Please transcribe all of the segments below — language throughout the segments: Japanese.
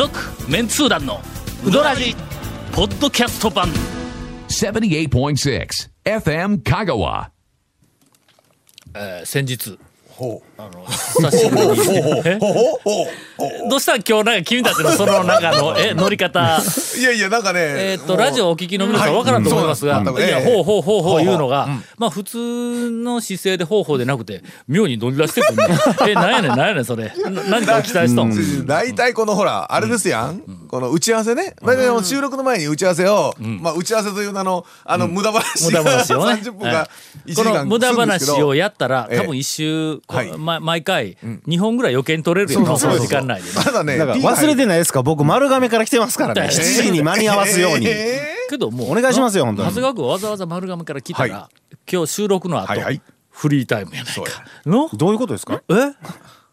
続メンツー団のウドラジポッドキャスト版 78.6 FM 香川、先日久しぶりにどうしたん今日なんか君たちのその中の乗り方いやいやなんかねラジオをお聞きの皆さん分からんと思いますが、いやほうほうほうほう言うのがまあ普通の姿勢でほうほうでなくて妙に乗り出してくるなんやねんなんやねんそれ何かを期待しとん大体このほらあれですやんこの打ち合わせね収録の前に打ち合わせをまあ打ち合わせという名の無駄話が30分か1時間するんですけどこの無駄話をやったら多分一周はい、毎回2本ぐらい予見取れるよ、その時間内で、ね、まだねだから忘れてないですか僕丸亀から来てますからね、7時に間に合わすように、けどもうお願いしますよ本当に長谷川君わざわざ丸亀から来たら、はい、今日収録の後、はいはい、フリータイムやないかのどういうことですか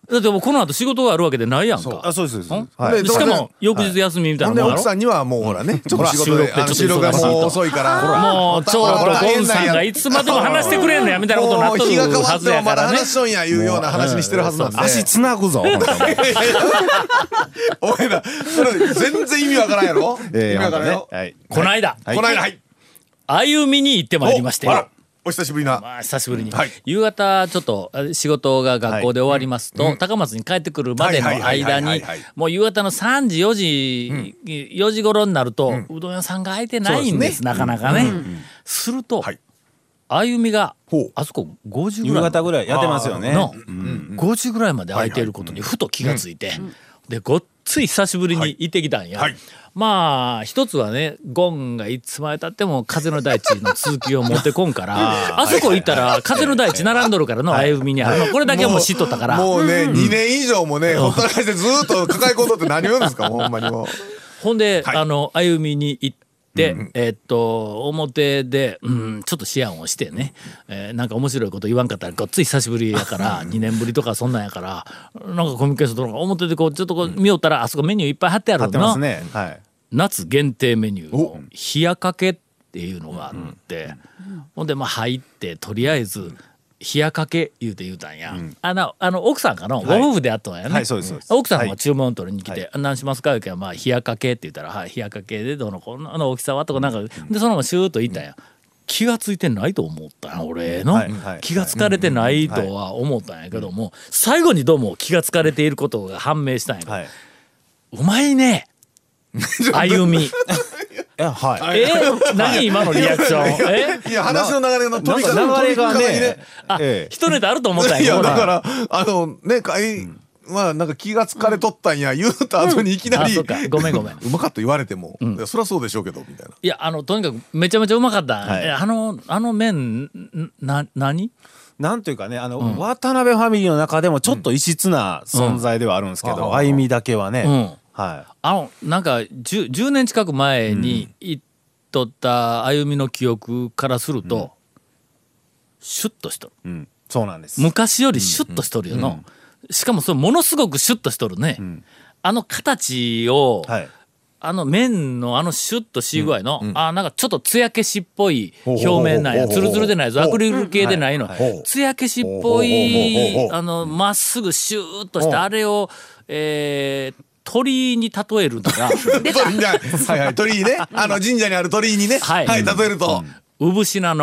だってもうこの後仕事があるわけでないやんか。そうあそうですそうです、はい。しかも翌日休みみたいなのもある。奥さんにはもうほらね、ちょっと仕事で収録がもう遅いから、もうちょっとゴンさんがいつまでも話してくれんのやみたいなことになってるはずやからね。話しとんやいうような話にしてるはずなんで。足つなぐぞ。おいな、それ全然意味わからんやろ。意味わからんよ。こないだはい。歩みに行ってまいりまして。お久しぶりな、まあ、久しぶりに、はい、夕方ちょっと仕事が学校で終わりますと、はいうん、高松に帰ってくるまでの間にもう夕方の3時4時、うん、4時頃になると、うん、うどん屋さんが開いてないんです、ね、なかなかね、うんうん、すると、はい、歩みがあそこ5時ぐらい夕方ぐらいやってますよねの、うんうん、5時ぐらいまで開いていることにふと気がついて、はいはいうん、でごっつい久しぶりに行ってきたんや、はいはいまあ一つはねゴンがいつまでたっても風の大地の続きを持ってこんからあそこ行ったら風の大地並んどるからの歩みにあるのこれだけはもう知っとったからもうね、うん、2年以上もねお互いでずっと抱え込んどって何言うんですかほんまにもうほんで、はい、歩みに行って、うん、表で、うん、ちょっと思案をしてね、なんか面白いこと言わんかったらごっつい久しぶりやから2年ぶりとかそんなんやからなんかコミュニケーション取るのが表でこうちょっとこう見よったらあそこメニューいっぱい貼ってあるの貼ってますねはい夏限定メニューの冷やかけっていうのがあって、うん、ほんでまあ入ってとりあえず冷やかけ言うたんや、うん、奥さんかな、はい、ご夫婦であったんやね、はい、そうですそうです奥さんが注文取りに来て、はい、何しますか言うけど、まあ、冷やかけって言ったら、はい、冷やかけでどのこんなの大きさはとかなんか、うん、でそのままシューッと言ったんや、うん、気がついてないと思ったな俺の、はいはい、気がつかれてないとは思ったんやけども、はい、最後にどうも気がつかれていることが判明したんや、はい、うまいね歩みはい、何今のリアクションいや話の流れの飛び方にね一ネタあると思ったんやいやだからねまあなんか気がつかれとったんや言うた後にいきなり、うん、ごめんうまかった言われても、うん、そりゃそうでしょうけどみたいないやとにかくめちゃめちゃうまかった、はい、あの麺何なんというかねうん、渡辺ファミリーの中でもちょっと異質な存在ではあるんですけど、うんうん、歩みだけはね、うんはい、なんか 10年近く前に行っとった歩みの記憶からすると、うん、シュッとしとる、うん、そうなんです昔よりシュッとしとるよの、うんうん、しかもそれものすごくシュッとしとるね、うん、形を、はい、麺のシュッとし具合の、うんうん、なんかちょっとつや消しっぽい表面なんやつるつるでないぞアクリル系でないの、うんはい、つや消しっぽいまっすぐシュッとしたあれを鳥に例えるのが鳥居ね神社にある鳥居にね、はいはい、例えると、うん、産品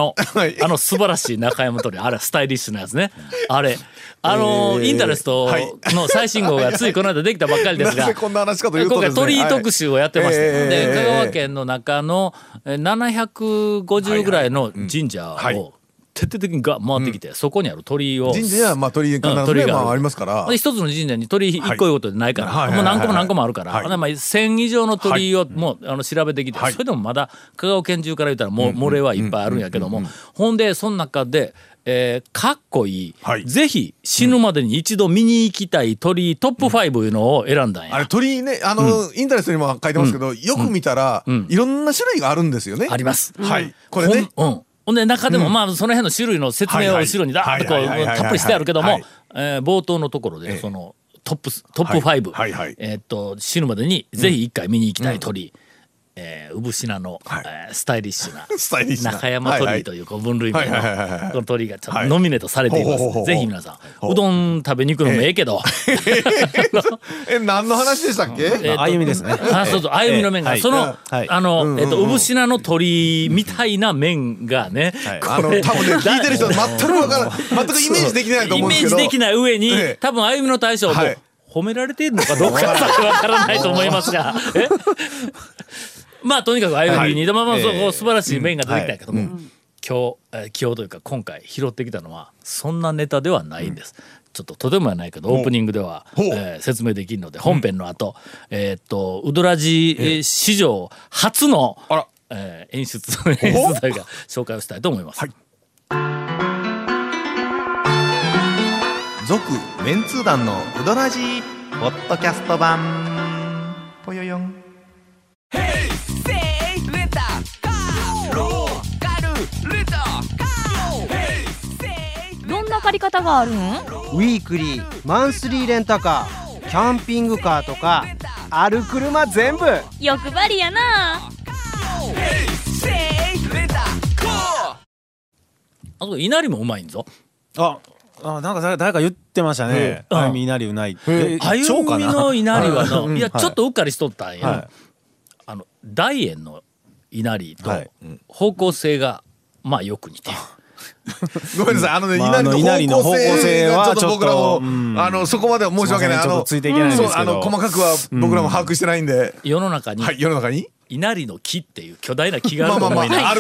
の素晴らしい中山鳥居あれスタイリッシュなやつねあれインタレストの最新号がついこの間できたばっかりですが今回鳥居特集をやってました、で香川県の中の750ぐらいの神社を、はいはいうんはい徹底的に回ってきて、うん、そこにある鳥居を神社はまあ鳥居必ずね、まあ、ありますから一つの神社に鳥居1個いうことでないから、はい、もう何個もあるから、はい、まあ1000以上の鳥居をもう調べてきて、はい、それでもまだ香川県中から言ったらもう漏れはいっぱいあるんやけども、うんうんうんうん、ほんでその中でかっこいい、はい、ぜひ死ぬまでに一度見に行きたい鳥居トップ5いうのを選んだんやあれ鳥居ねうん、インタレストにも書いてますけど、うん、よく見たら、うん、いろんな種類があるんですよねあります、うん、はいこれねほんで中でもまあその辺の種類の説明を後ろにだーっとこうたっぷりしてあるけども冒頭のところでそのトップ5死ぬまでにぜひ一回見に行きたい鳥産品のスタイリッシュな中山鳥居という分類名のこの鳥居がちょっとノミネートされています。ぜひ皆さんうどん食べに行くのもええけど、何の話でしたっけ？歩みですね。そうそう、歩みの麺がその産品の鳥居みたいな麺がね、多分ね聞いてる人全く分からない、全くイメージできないと思うんですけど、イメージできない上に多分歩みの大将も褒められているのかどうかわからないと思いますが、まあとにかくあゆみにまま素晴らしい面が出てきたけども、今日というか今回拾ってきたのはそんなネタではないんです。ちょっととてもやないけどオープニングでは説明できるので、本編の後ウドラジ史上初の演出というか紹介をしたいと思います。続メンツー団のウドラジポッドキャスト版ぽよよん。どんな借り方があるの？ウィークリー、マンスリーレンタカー、キャンピングカーとかある車全部。欲張りやな。あと稲荷もうまいんぞ。あ、なんか誰か言ってましたね。あゆみ稲荷うないって。あゆみの稲荷はのいやちょっとうっかりしとったんや。大円の稲荷と方向性がまあよく似てる。ごめんなさい、ね、稲荷の方向性はちょっと僕らも、そこまでは申し訳ない、細かくは僕らも把握してないんで、世の中に、はい、世の中に稲荷の木っていう巨大な木があると思いな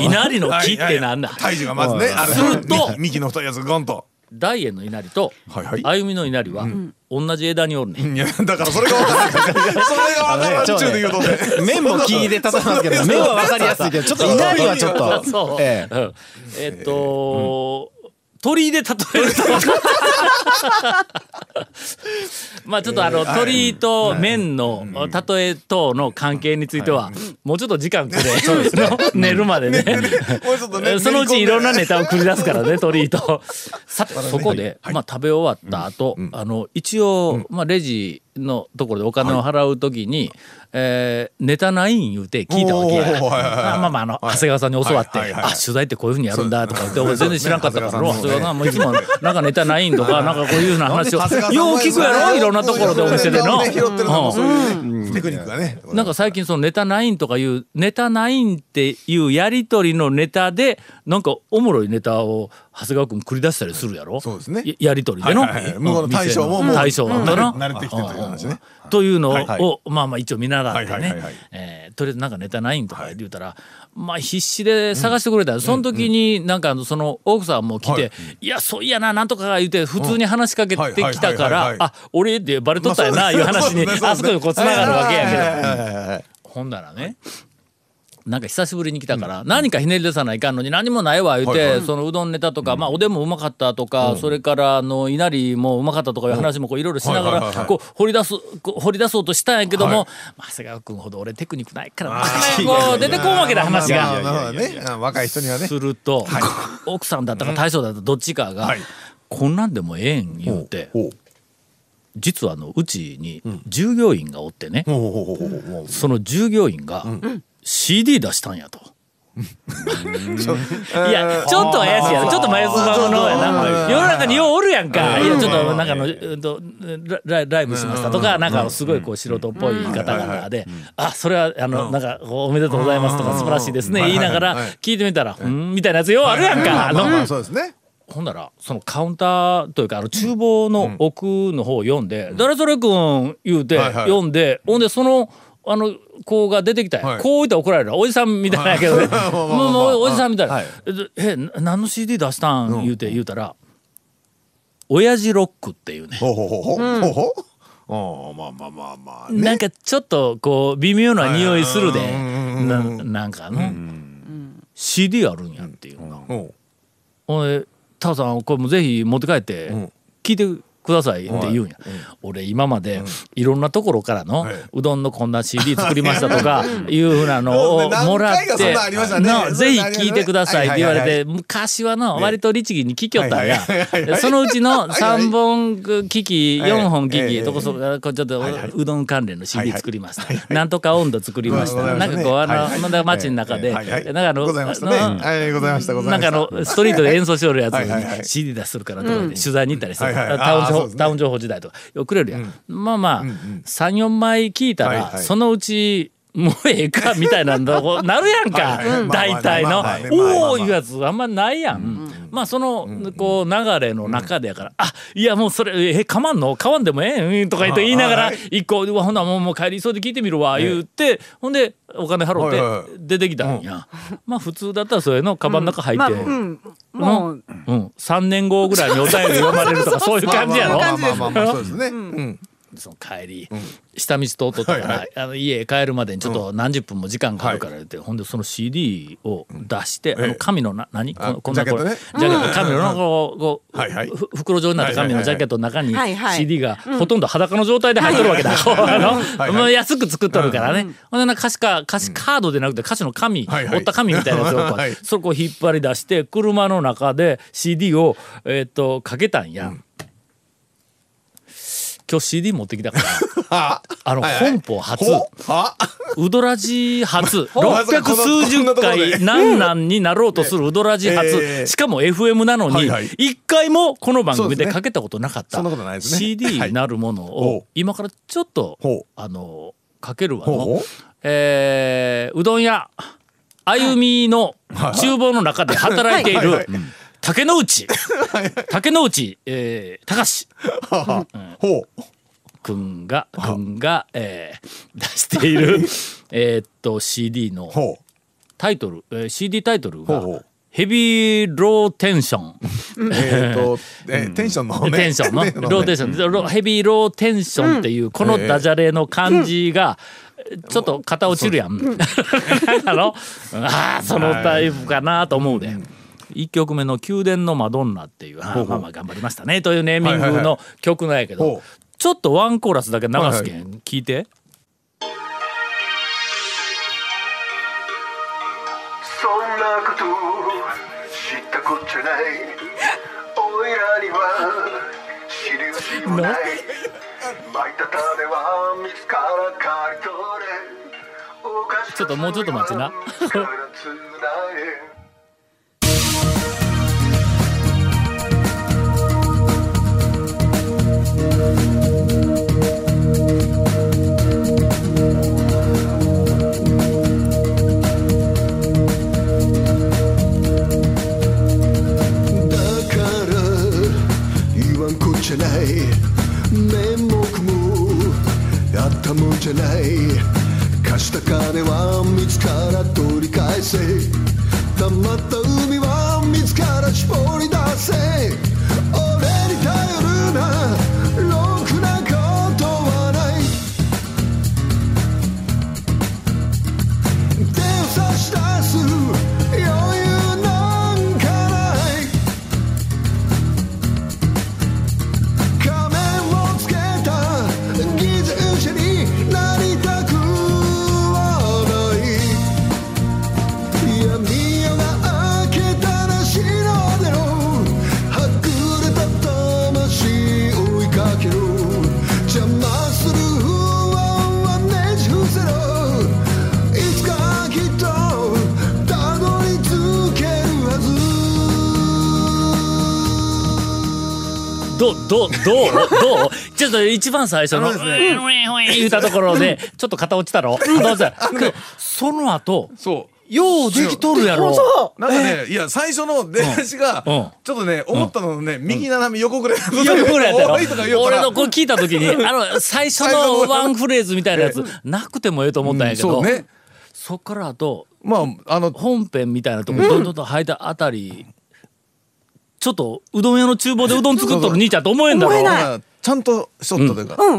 い。稲荷の木ってなんだ。体重がまずねある。すると幹の太いやつゴンと。大円の稲荷とあゆみの稲荷は同じ枝におるね。いやだからそれが分からない。それが分からんちゅうで言うとね。麺も木で叩くんですけど、麺は分かりやすいけどちょっと稲荷はちょっと。そう。鳥居で例えるとまあちょっと鳥居と麺の例え等の関係についてはもうちょっと時間くれ、寝るまでね、そのうちいろんなネタを繰り出すからね、鳥居と。さてそこでまあ食べ終わった後、一応まあレジのところでお金を払うときにネタないん言うて聞いたわけや。まあまあ長谷川さんに教わって取材ってこういうふうにやるんだとかって俺全然知らんかったから、長谷川さんもいつもなんかネタないんとかなんかこういうふうな話をよう聞くやろ、いろんなところでお店での。なんか最近そのネタないんとかいうネタないんっていうやり取りのネタでなんかおもろいネタを長谷川君繰り出したりするやろ。そうですね。やり取りでの対象も対象なんだな。慣れてきてるという話ね。というのをまあまあ一応見習ってね、とりあえずなんかネタないんとか言うたらまあ必死で探してくれた。その時になんかその奥さんも来て、いやそういやななんとか言うて普通に話しかけてきたから、あ俺ってバレとったやないう話にあそこにこうつながるわけやけど、ほんだらねなんか久しぶりに来たから何かひねり出さないかんのに何もないわ言うて、そのうどんネタとかまあおでんもうまかったとか、それからいなりもうまかったとかいう話もいろいろしながらこう掘り出そうとしたんやけども、長谷川君ほど俺テクニックないからこう出てこんわけだ話が。若い人にはね。すると奥さんだったか大将だったどっちかがこんなんでもええん言うて。実はうちに従業員がおってね、その従業員がCD 出したんやと。いやちょっと怪しいやろ、ちょっと前相場のやな、世の中にようおるやんか。いやちょっとなんかライブしましたとかなんかすごいこう素人っぽい方々で、あそれはなんかおめでとうございますとか素晴らしいですね言いながら聞いてみたらみたいなやつようあるやんか。そうですね。ほんならそのカウンターというか厨房の奥の方を読んで「誰それくん」言うて読んで、ほんでその子が出てきたよ。こう言ったら怒られるおじさんみたいなけどね、もうおじさんみたいな「え何の CD 出したん?」言うたら「親父ロック」っていうね。なんかちょっとこう微妙な匂いするで、なんかの CD あるんやっていうの。タオさんこれもぜひ持って帰って聞いてくださいって言うんや、俺今までいろんなところからのうどんのこんな CD 作りましたとかいうふうなのをもらってぜひ聞いてくださいって言われて、昔はの割と律儀に聞きよったんや、そのうちの3本聞き4本聞きとこそこちょっとうどん関連の CD 作りました、なんとか温度作りました、なんかこう街の中でなんかストリートで演奏しよるやつに CD 出するからとか取材に行ったりしてタウン情報時代とかよくれるやん、まあまあ 3,4 枚聞いたらそのうちもうええかみたいなのなるやんか、大体のおーいうやつあんまないやん。まあそのこう流れの中でやから、あいやもうそれかまんのかわんでもええんとか言いながら一個ほんなもう帰りそうで聞いてみるわ言ってほんでお金払って出てきたんや。まあ普通だったらそれのカバンの中入ってもう3年後ぐらいにお便り読まれるとかそういう感じやろ。その帰り下道通っとったから家へ帰るまでにちょっと何十分も時間かかるから言って、ほんでその CD を出して紙の何こんなこれジャケット紙のこう袋状になった紙のジャケットの中に CD がほとんど裸の状態で入ってるわけだ。安く作っとるからね。ほんでなんか歌詞カードでなくて歌詞の紙折った紙みたいなやつをそこを引っ張り出して車の中で CD をかけたんや。今日 CD 持ってきたから本邦初ウドラジ初600数十回何々になろうとするウドラジ初、しかも FM なのに一回もこの番組でかけたことなかった CD なるものを今からちょっとかけるわのうどん屋あゆみの厨房の中で働いている竹之内高志くんが出しているCD のタイトル、CD タイトルがヘビーローテンションテンションのテンションのローテンションヘビーローテンションっていうこのダジャレの漢字がちょっと肩落ちるやんああそのタイプかなと思うで。1曲目の宮殿のマドンナっていう、まあまあ頑張りましたねというネーミングの曲なんやけど、ちょっとワンコーラスだけ流すけん聞いて。そんなこと知ったこっちゃないおいらには知る必要ないまいた種は見つから刈り取れちょっともうちょっと待ちなじゃない面目もあったもんじゃない貸した金は自ら取り返せたまった海は自ら絞り出せ俺に頼るなろくなことはない手を差し出すどうちょっと一番最初の言ったところでちょっと肩落ちたろ。その後ようできとるやろ。なんかね、いや最初の出足がちょっとね思ったのね、右斜め横ぐらい俺のこれ聞いた時に最初のワンフレーズみたいなやつなくてもええと思ったんやけど、そっからあと本編みたいなとこどんどんと入ったあたりちょっとうどん屋の厨房でうどん作っとる兄ちゃんと思えんだろ。ちゃんとしとったというか、も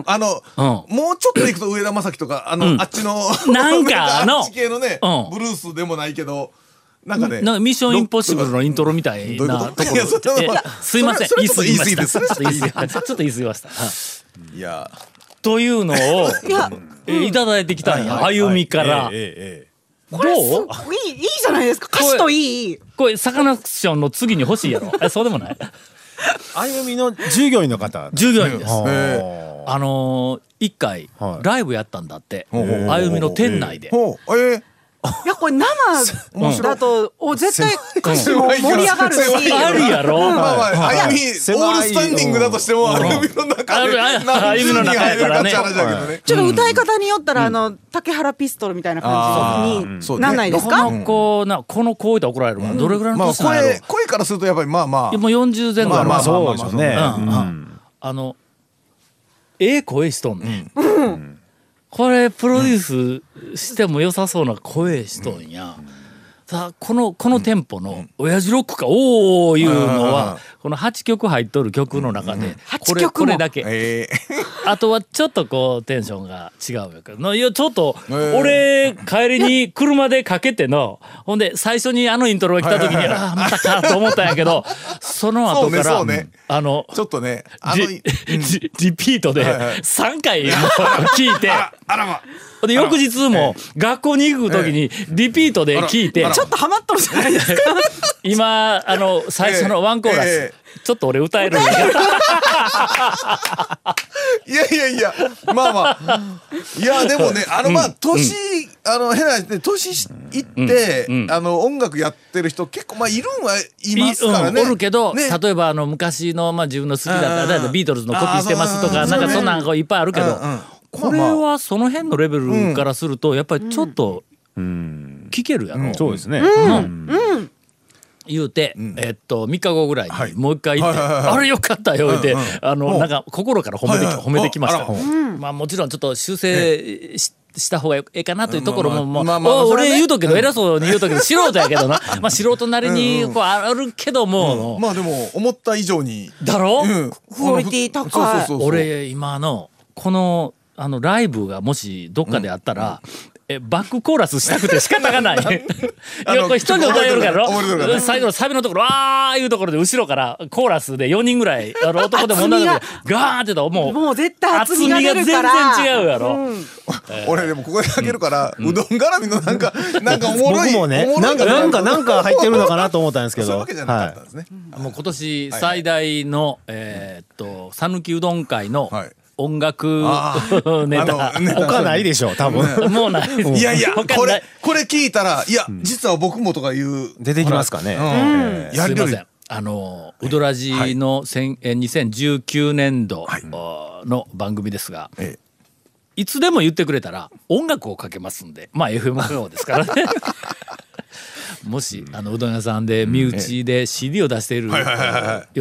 うちょっといくと上田正樹とかあっちのなんかあっち系のねブルースでもないけどなんかね、なんかミッションインポッシブルのイントロみたいなところ。すいません、言い過ぎました。ちょっと言い過ぎました。いやというのをいただいてきたんや、あゆみから。これどう？いいじゃないですか。歌詞といい。これサカナクションの次に欲しいやろ。そうでもない。あゆみの従業員の方。従業員です。一回ライブやったんだって。あゆみの店内で。いやこれ生だと絶対歌詞も盛り上がるしあるやろ。あゆみオールスタンディングだとしてもあゆみの中であゆみの中やからね。ちょっと歌い方によったら竹原ピストルみたいな感じになんないですか。このこういった怒られるわ。どれぐらいの年なんやろ。声からするとやっぱりまあまあもう40前後あるわ。そうですね。ええ声しとんね。これプロデュースしても良さそうな声しとんや、さあこのテンポの親父ロックかおーいうのはこの8曲入っとる曲の中でこれだけ、あとはちょっとこうテンションが違うわけの。いやちょっと俺帰りに車でかけての、ほんで最初にあのイントロが来た時にああまたかと思ったんやけど、その後からちょっとねリピートで3回聞いて、で翌日も学校に行く時にリピートで聞いてちょっとハマっとるじゃないですか。今最初のワンコーラスちょっと俺歌えるんや。いやいやいやまあまあいやでもねまあ年変な話で年いって音楽やってる人結構まあいるんはいますからね。おるけど例えば昔の自分の好きだったビートルズのコピーしてますとかなんかそんなんがいっぱいあるけど、これはその辺のレベルからするとやっぱりちょっと聞けるやろ。そうですね。言うて3日後ぐらいにもう一回行ってあれよかったよってなんか心から褒めてきました。まあもちろんちょっと修正した方がいいかなというところも俺言うとけど偉そうに言うとけど素人やけどな、まあ素人なりにこうあるけどもまあでも思った以上にだろクオリティ高い。俺今のこのライブがもしどっかであったらバックコーラスしたくて仕方がない。一人で歌えるからろ、最後のサビのところあーいうところで後ろからコーラスで4人ぐらい男でも女でもガーンってともう絶対厚みが全然違うやろ。俺でもここで開けるからうどん絡みのなんかおもろい僕もねなんか入ってるのかなと思ったんですけど、そういうわけじゃなかったんですね。もう今年最大の讃岐うどん会の音楽ネタ他ないでしょ多分。もうない。いやいやこれ聞いたらいや実は僕もとかいう出てきますかね。すいませんウドラジの2019年度の番組ですが、いつでも言ってくれたら音楽をかけますんで、まあ FM 香川ですからね。もしうどん屋さんで身内で CD を出しているよ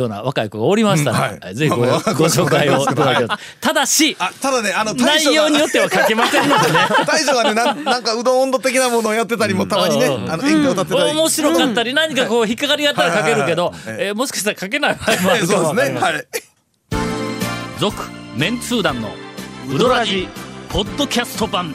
うな若い子がおりましたらぜひご紹介をいただきます。ただしただね内容によってはかけませんのでね。大将がねなんかうどん温度的なものをやってたりもたまにね演歌を歌ってたり面白かったり何かこう引っかかりがあったらかけるけどもしかしたらかけない場合もあるかもわかりません。続メンツー団のうどらじポッドキャスト版